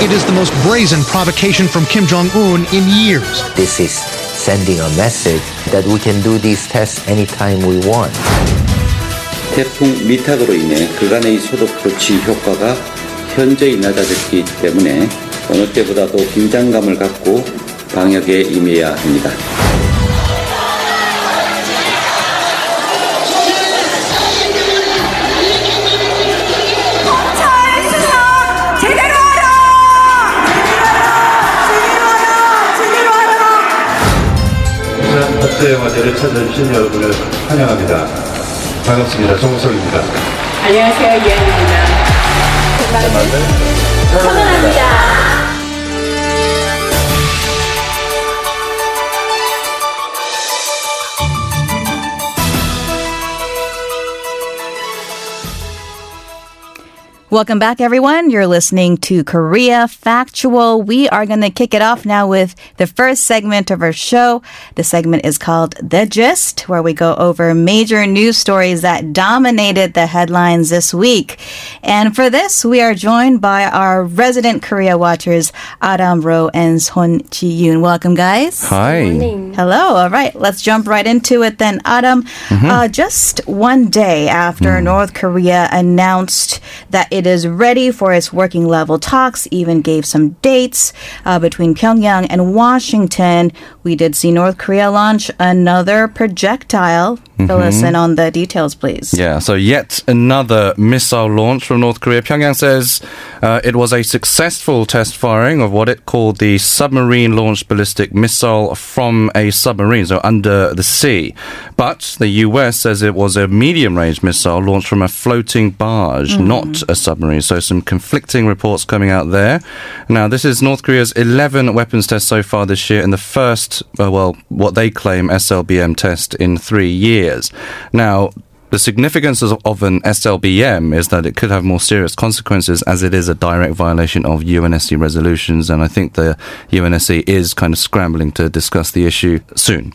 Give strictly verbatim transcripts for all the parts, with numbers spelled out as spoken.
It is the most brazen provocation from Kim Jong-un in years. This is sending a message that we can do these tests anytime we want. 태풍 미탁으로 인해 그간의 소득 조치 효과가 현저히 낮아졌기 때문에 어느 때보다도 긴장감을 갖고 방역에 임해야 합니다. 영화제를 찾아주신 여러분을 환영합니다. 반갑습니다. 정우성입니다. 안녕하세요. 이현입니다. 사랑합니다. Welcome back, everyone. You're listening to Korea Factual. We are going to kick it off now with the first segment of our show. The segment is called The Gist, where we go over major news stories that dominated the headlines this week. And for this, we are joined by our resident Korea watchers, Adam Ro and Son Ji-yoon. Welcome, guys. Hi. Good morning. Hello. All right. Let's jump right into it then. Adam, mm-hmm. uh, just one day after mm. North Korea announced that it It is ready for its working level talks, even gave some dates uh, between Pyongyang and Washington. We did see North Korea launch another projectile. Mm-hmm. Fill us in on the details, please. Yeah, so yet another missile launch from North Korea. Pyongyang says uh, it was a successful test firing of what it called the submarine-launched ballistic missile from a submarine, so under the sea. But the U S says it was a medium-range missile launched from a floating barge, mm-hmm. not a submarine. So some conflicting reports coming out there. Now, this is North Korea's eleventh weapons test so far this year and the first, uh, well, what they claim S L B M test in three years. Now, the significance of an S L B M is that it could have more serious consequences as it is a direct violation of U N S C resolutions. And I think the U N S C is kind of scrambling to discuss the issue soon.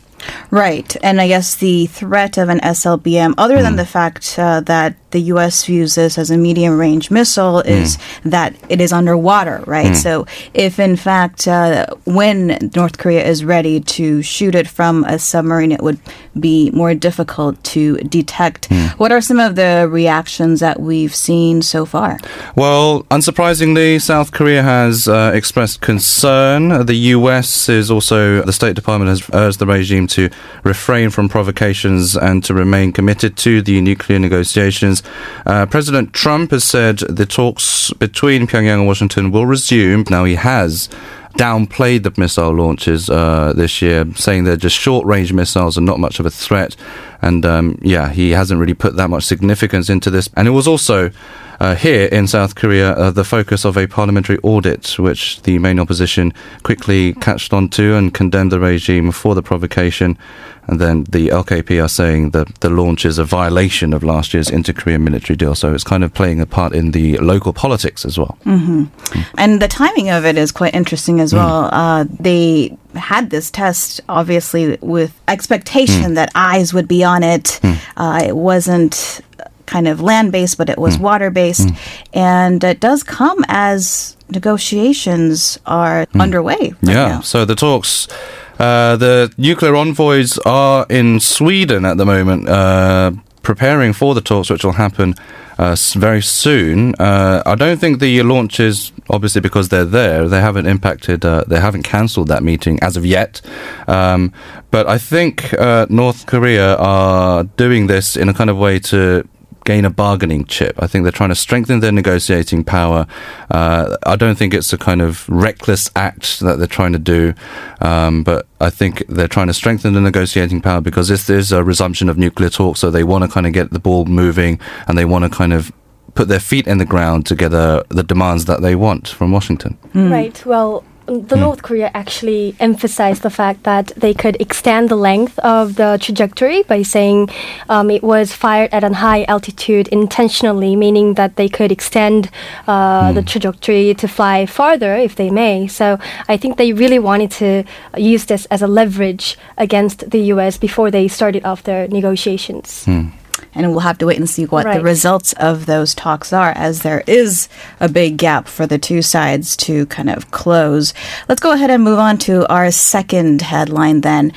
Right. And I guess the threat of an S L B M, other mm. than the fact uh, that the U S views this as a medium-range missile, is mm. that it is underwater, right? Mm. So if, in fact, uh, when North Korea is ready to shoot it from a submarine, it would be more difficult to detect. Mm. What are some of the reactions that we've seen so far? Well, unsurprisingly, South Korea has uh, expressed concern. The U S is also, the State Department has urged the regime to to refrain from provocations and to remain committed to the nuclear negotiations. Uh, President Trump has said the talks between Pyongyang and Washington will resume. Now, he has downplayed the missile launches uh, this year, saying they're just short-range missiles and not much of a threat. And, um, yeah, he hasn't really put that much significance into this. And it was also uh, here in South Korea uh, the focus of a parliamentary audit, which the main opposition quickly catched on to and condemned the regime for the provocation. And then the L K P are saying that the launch is a violation of last year's inter-Korean military deal. So it's kind of playing a part in the local politics as well. Mm-hmm. Mm. And the timing of it is quite interesting as mm. well. Uh, they had this test, obviously, with expectation mm. that eyes would be on it. Mm. Uh, it wasn't kind of land-based, but it was mm. water-based. Mm. And it does come as negotiations are mm. underway right yeah, now. So the talks... Uh, the nuclear envoys are in Sweden at the moment, uh, preparing for the talks, which will happen uh, very soon. Uh, I don't think the launches, obviously because they're there, they haven't impacted, uh, they haven't cancelled that meeting as of yet. Um, but I think uh, North Korea are doing this in a kind of way to gain a bargaining chip. I think they're trying to strengthen their negotiating power. Uh, I don't think it's a kind of reckless act that they're trying to do, um, but I think they're trying to strengthen the negotiating power because this is a resumption of nuclear talks, so they want to kind of get the ball moving and they want to kind of put their feet in the ground to get the, the demands that they want from Washington. Mm. Right, well... The North Korea actually emphasized the fact that they could extend the length of the trajectory by saying um, it was fired at a high altitude intentionally, meaning that they could extend uh, mm. the trajectory to fly farther if they may. So I think they really wanted to use this as a leverage against the U S before they started off their negotiations. Mm. and we'll have to wait and see what right. the results of those talks are, as there is a big gap for the two sides to kind of close. Let's go ahead and move on to our second headline then.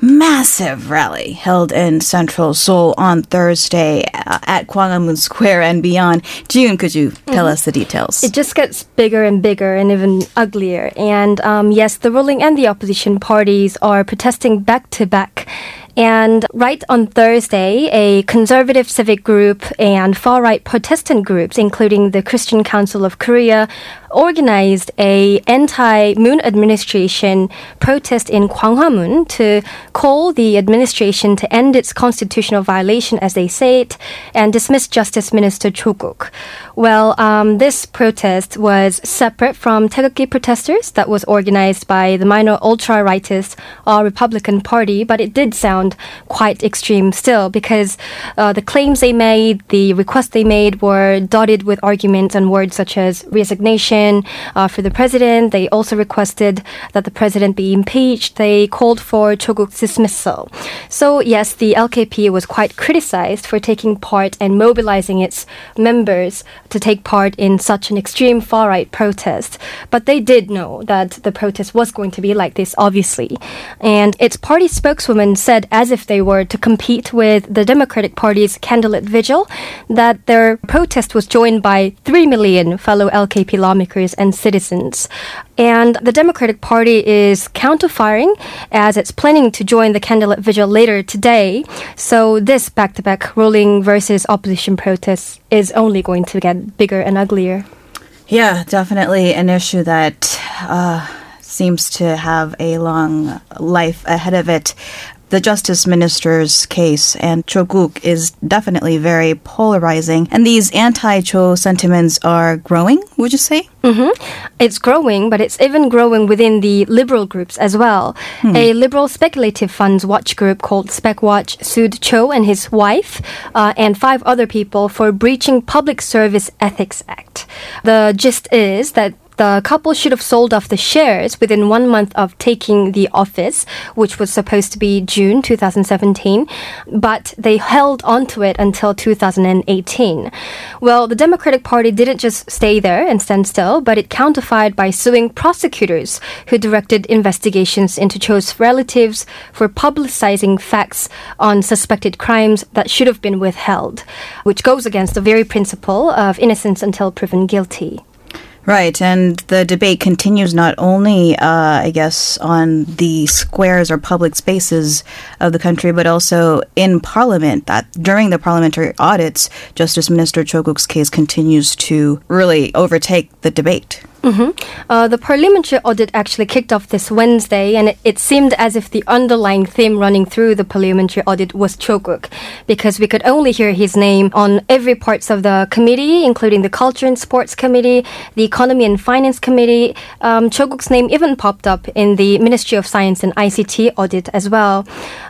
Massive rally held in central Seoul on Thursday at Gwanghwamun Square and beyond. Ji-yoon, could you tell mm. us the details? It just gets bigger and bigger and even uglier. And um, yes, the ruling and the opposition parties are protesting back to back. And right on Thursday, a conservative civic group and far-right protestant groups, including the Christian Council of Korea, organized a anti-Moon administration protest in Gwanghwamun to call the administration to end its constitutional violation, as they say it, and dismiss Justice Minister Cho Kuk. Well, um, this protest was separate from Taegukgi protesters that was organized by the minor ultra-rightist uh, Republican Party, but it did sound quite extreme still, because uh, the claims they made, the requests they made, were dotted with arguments and words such as resignation uh, for the president. They also requested that the president be impeached. They called for Cho Kuk's dismissal. So yes, the L K P was quite criticized for taking part and mobilizing its members to take part in such an extreme far-right protest. But they did know that the protest was going to be like this, obviously. And its party spokeswoman said, as if they were to compete with the Democratic Party's candlelit vigil, that their protest was joined by three million fellow L K P lawmakers and citizens. And the Democratic Party is counter-firing, as it's planning to join the candlelit vigil later today. So this back-to-back ruling versus opposition protest is only going to get bigger and uglier. Yeah, definitely an issue that uh, seems to have a long life ahead of it. The Justice Minister's case and Cho Kuk is definitely very polarizing. And these anti-Cho sentiments are growing, would you say? Mm-hmm. It's growing, but it's even growing within the liberal groups as well. Hmm. A liberal speculative funds watch group called SpecWatch sued Cho and his wife uh, and five other people for breaching Public Service Ethics Act. The gist is that the couple should have sold off the shares within one month of taking the office, which was supposed to be June twenty seventeen, but they held onto it until two thousand eighteen. Well, the Democratic Party didn't just stay there and stand still, but it counterfired by suing prosecutors who directed investigations into Cho's relatives for publicizing facts on suspected crimes that should have been withheld, which goes against the very principle of innocence until proven guilty. Right, and the debate continues not only, uh, I guess, on the squares or public spaces of the country, but also in Parliament. That during the parliamentary audits, Justice Minister Cho Kuk's case continues to really overtake the debate. Mm-hmm. Uh, the parliamentary audit actually kicked off this Wednesday, and it, it seemed as if the underlying theme running through the parliamentary audit was Cho Kuk, because we could only hear his name on every parts of the committee, including the Culture and Sports Committee, the Economy and Finance Committee. Um, Cho Kuk's name even popped up in the Ministry of Science and I C T audit as well.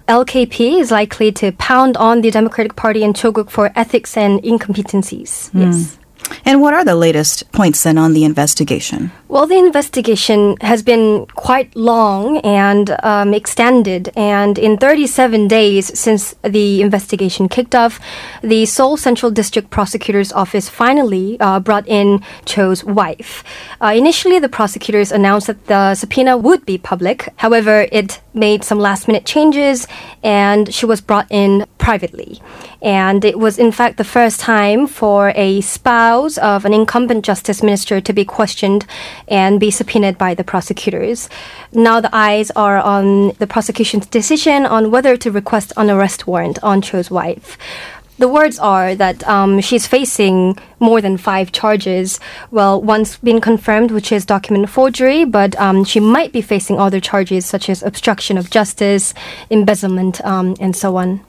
L K P is likely to pound on the Democratic Party and Cho Kuk for ethics and incompetencies. Mm. Yes. And what are the latest points then on the investigation? Well, the investigation has been quite long and um, extended. And in thirty-seven days since the investigation kicked off, the Seoul Central District Prosecutor's Office finally uh, brought in Cho's wife. Uh, initially, the prosecutors announced that the subpoena would be public. However, it made some last-minute changes, and she was brought in privately. And it was, in fact, the first time for a spouse of an incumbent justice minister to be questioned and be subpoenaed by the prosecutors. Now the eyes are on the prosecution's decision on whether to request an arrest warrant on Cho's wife. The words are that um, she's facing more than five charges. Well, one's been confirmed, which is document forgery, but um, she might be facing other charges such as obstruction of justice, embezzlement, um, and so on.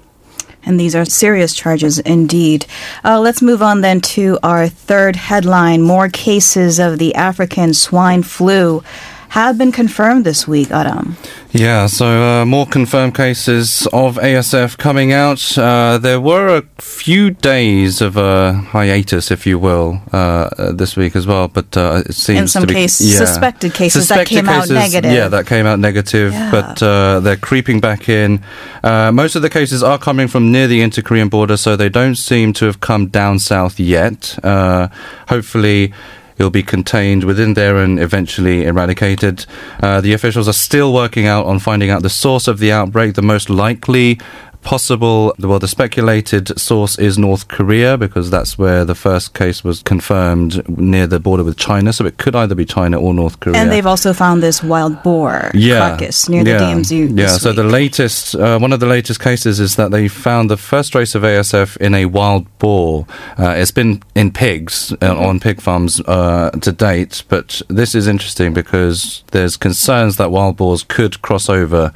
And these are serious charges indeed. Uh, let's move on then to our third headline, more cases of the African swine flu have been confirmed this week, Adam. Yeah, so uh, more confirmed cases of A S F coming out. Uh, there were a few days of a hiatus, if you will, uh, this week as well, but uh, it seems In some to be... Case, yeah, suspected cases suspected that came cases, out negative. Yeah, that came out negative, yeah. but uh, they're creeping back in. Uh, most of the cases are coming from near the inter-Korean border, so they don't seem to have come down south yet. Uh, hopefully... It'll be contained within there and eventually eradicated. Uh, the officials are still working out on finding out the source of the outbreak. The most likely possible, well, the speculated source is North Korea, because that's where the first case was confirmed, near the border with China. So it could either be China or North Korea. And they've also found this wild boar yeah. carcass near yeah. the D M Z. Yeah, so week. the latest, uh, one of the latest cases is that they found the first trace of A S F in a wild boar. Uh, it's been in pigs, uh, on pig farms uh, to date, but this is interesting because there's concerns that wild boars could cross over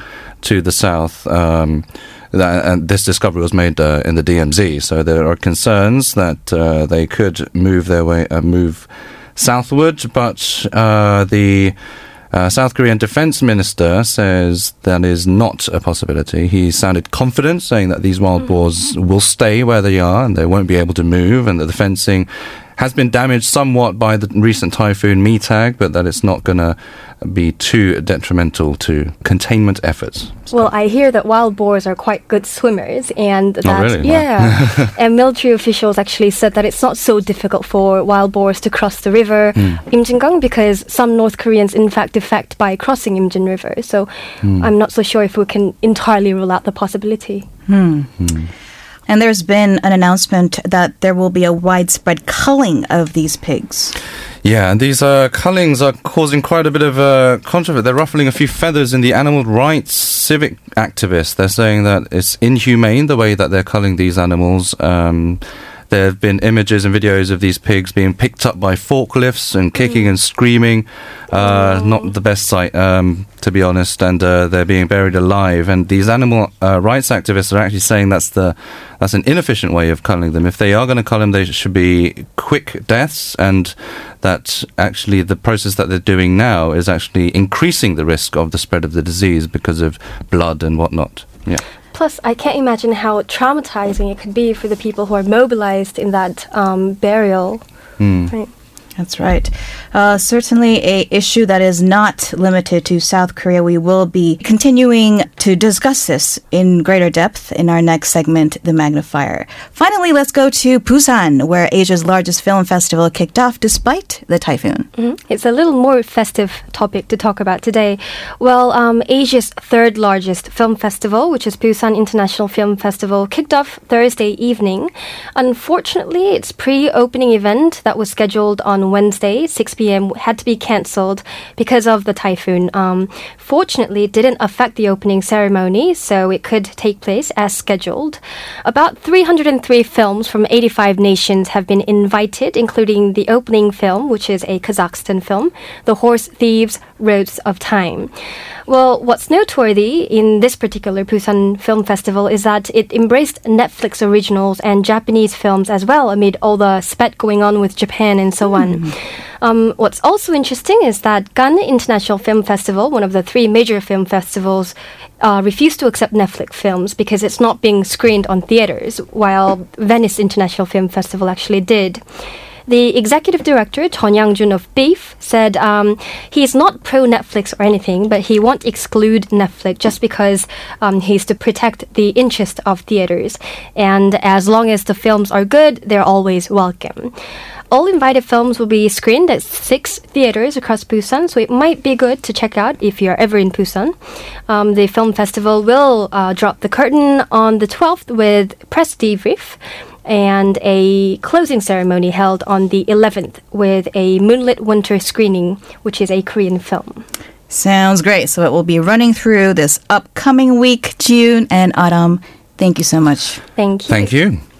to the south. Um, That, and this discovery was made uh, in the D M Z, so there are concerns that uh, they could move their way, uh, move southward. But uh, the uh, South Korean defense minister says that is not a possibility. He sounded confident, saying that these wild boars will stay where they are and they won't be able to move, and that the fencing has been damaged somewhat by the recent typhoon Meitag, but that it's not going to be too detrimental to containment efforts. So. Well, I hear that wild boars are quite good swimmers, and that, oh, really? yeah, no. and military officials actually said that it's not so difficult for wild boars to cross the river mm. Imjin, because some North Koreans in fact defect by crossing Imjin River. So mm. I'm not so sure if we can entirely rule out the possibility. Hmm. Mm. And there's been an announcement that there will be a widespread culling of these pigs. Yeah, and these uh, cullings are causing quite a bit of uh, controversy. They're ruffling a few feathers in the animal rights civic activists. They're saying that it's inhumane the way that they're culling these animals. Um, there have been images and videos of these pigs being picked up by forklifts and kicking mm. and screaming. Uh, not the best sight, um, to be honest, and uh, they're being buried alive. And these animal uh, rights activists are actually saying that's the that's an inefficient way of culling them. If they are going to cull them, they should be quick deaths, and that actually the process that they're doing now is actually increasing the risk of the spread of the disease because of blood and whatnot. Yeah. Plus, I can't imagine how traumatizing it could be for the people who are mobilized in that um, burial. Mm. Right. That's right. Uh, certainly a issue that is not limited to South Korea. We will be continuing to discuss this in greater depth in our next segment, The Magnifier. Finally, let's go to Busan, where Asia's largest film festival kicked off despite the typhoon. Mm-hmm. It's a little more festive topic to talk about today. Well, um, Asia's third largest film festival, which is Busan International Film Festival, kicked off Thursday evening. Unfortunately, its pre-opening event that was scheduled on Wednesday, six p.m. had to be cancelled because of the typhoon. Um, fortunately, it didn't affect the opening ceremony, so it could take place as scheduled. About three hundred three films from eighty-five nations have been invited, including the opening film, which is a Kazakhstan film, The Horse Thieves Roads of Time. Well, what's noteworthy in this particular Busan Film Festival is that it embraced Netflix originals and Japanese films as well, amid all the spat going on with Japan and so on. Um, what's also interesting is that Cannes International Film Festival, one of the three major film festivals, uh, refused to accept Netflix films because it's not being screened on theaters, while Venice International Film Festival actually did. The executive director, Jeon Yang-joon of B I F, said um, he is not pro-Netflix or anything, but he won't exclude Netflix just because um, he's to protect the interest of theaters. And as long as the films are good, they're always welcome. All invited films will be screened at six theaters across Busan, so it might be good to check out if you're ever in Busan. Um, the film festival will uh, drop the curtain on the twelfth with press debrief, and a closing ceremony held on the eleventh with a Moonlit Winter screening, which is a Korean film. Sounds great. So it will be running through this upcoming week, June and autumn. Thank you so much. Thank you. Thank you.